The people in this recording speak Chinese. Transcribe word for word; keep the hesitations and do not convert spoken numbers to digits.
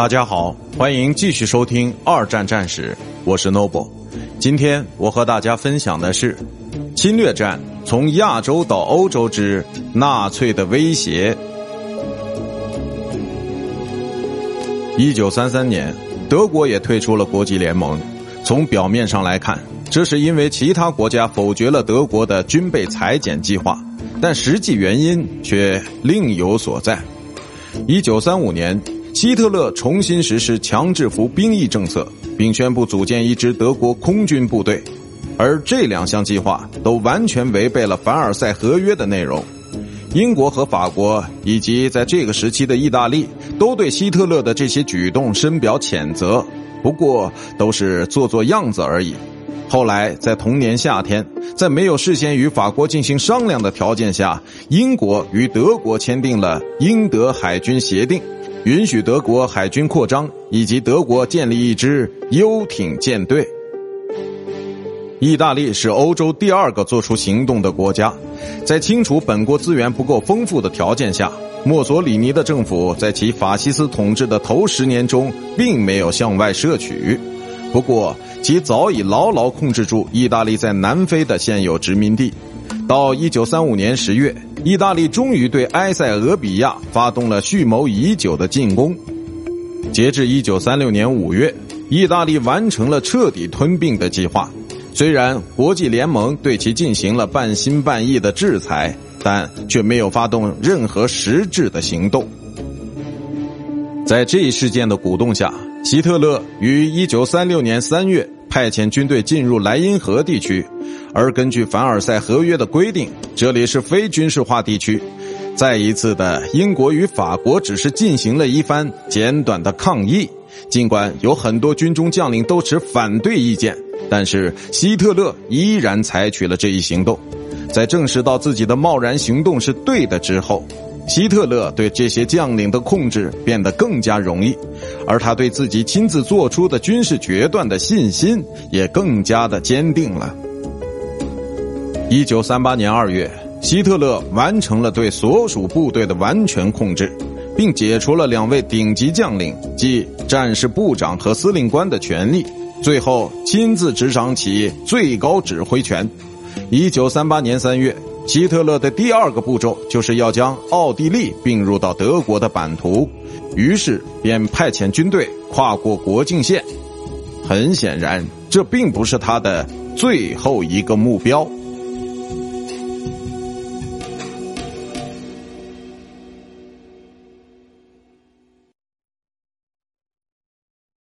大家好，欢迎继续收听《二战战史》，我是 Noble。今天我和大家分享的是侵略战从亚洲到欧洲之纳粹的威胁。一九三三年，德国也退出了国际联盟。从表面上来看，这是因为其他国家否决了德国的军备裁减计划，但实际原因却另有所在。一九三五年，希特勒重新实施强制服兵役政策，并宣布组建一支德国空军部队，而这两项计划都完全违背了凡尔赛合约的内容。英国和法国以及在这个时期的意大利都对希特勒的这些举动深表谴责，不过都是做做样子而已。后来在同年夏天，在没有事先与法国进行商量的条件下，英国与德国签订了英德海军协定，允许德国海军扩张，以及德国建立一支游艇舰队。意大利是欧洲第二个做出行动的国家。在清楚本国资源不够丰富的条件下，墨索里尼的政府在其法西斯统治的头十年中并没有向外摄取，不过其早已牢牢控制住意大利在南非的现有殖民地。到一九三五年十月，意大利终于对埃塞俄比亚发动了蓄谋已久的进攻。截至一九三六年五月，意大利完成了彻底吞并的计划。虽然国际联盟对其进行了半信半疑的制裁，但却没有发动任何实质的行动。在这一事件的鼓动下，希特勒于一九三六年三月派遣军队进入莱茵河地区，而根据凡尔赛合约的规定，这里是非军事化地区。再一次的，英国与法国只是进行了一番简短的抗议，尽管有很多军中将领都持反对意见，但是希特勒依然采取了这一行动。在证实到自己的贸然行动是对的之后，希特勒对这些将领的控制变得更加容易，而他对自己亲自做出的军事决断的信心也更加的坚定了。一九三八年二月，希特勒完成了对所属部队的完全控制，并解除了两位顶级将领，即战士部长和司令官的权力，最后亲自执掌起最高指挥权。一九三八年三月，希特勒的第二个步骤就是要将奥地利并入到德国的版图，于是便派遣军队跨过国境线。很显然，这并不是他的最后一个目标。